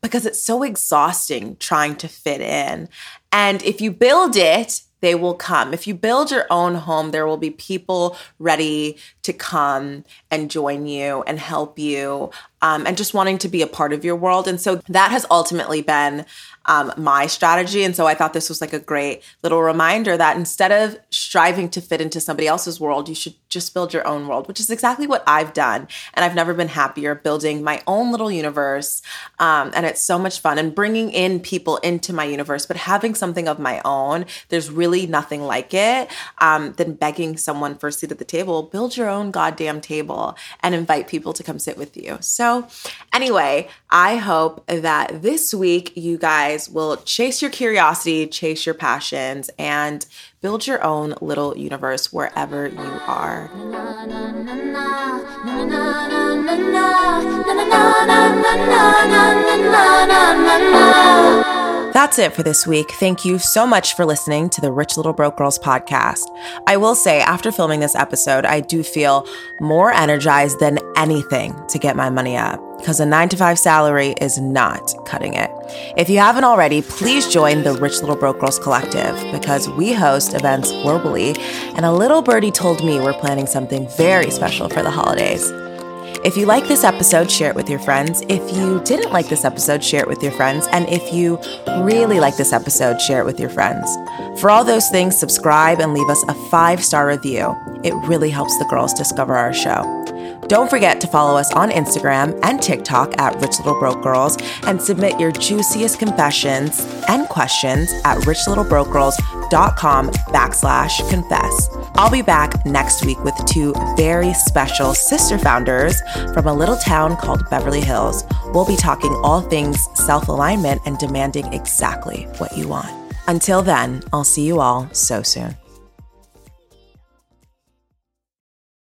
because it's so exhausting trying to fit in. And if you build it, they will come. If you build your own home, there will be people ready to come and join you and help you and just wanting to be a part of your world. And so that has ultimately been my strategy. And so I thought this was like a great little reminder that instead of striving to fit into somebody else's world, you should just build your own world, which is exactly what I've done. And I've never been happier building my own little universe. And it's so much fun and bringing in people into my universe, but having something of my own, there's really nothing like it than begging someone for a seat at the table. Build your own goddamn table and invite people to come sit with you. So anyway, I hope that this week you guys will chase your curiosity, chase your passions, and build your own little universe wherever you are. That's it for this week. Thank you so much for listening to the Rich Little Broke Girls podcast. I will say, after filming this episode, I do feel more energized than anything to get my money up, because a 9-to-5 salary is not cutting it. If you haven't already, please join the Rich Little Broke Girls Collective, because we host events globally, and a little birdie told me we're planning something very special for the holidays. If you like this episode, share it with your friends. If you didn't like this episode, share it with your friends. And if you really like this episode, share it with your friends. For all those things, subscribe and leave us a 5-star review. It really helps the girls discover our show. Don't forget to follow us on Instagram and TikTok at Rich Little Broke Girls, and submit your juiciest confessions and questions at richlittlebrokegirls.com/confess. I'll be back next week with two very special sister founders from a little town called Beverly Hills. We'll be talking all things self-alignment and demanding exactly what you want. Until then, I'll see you all so soon.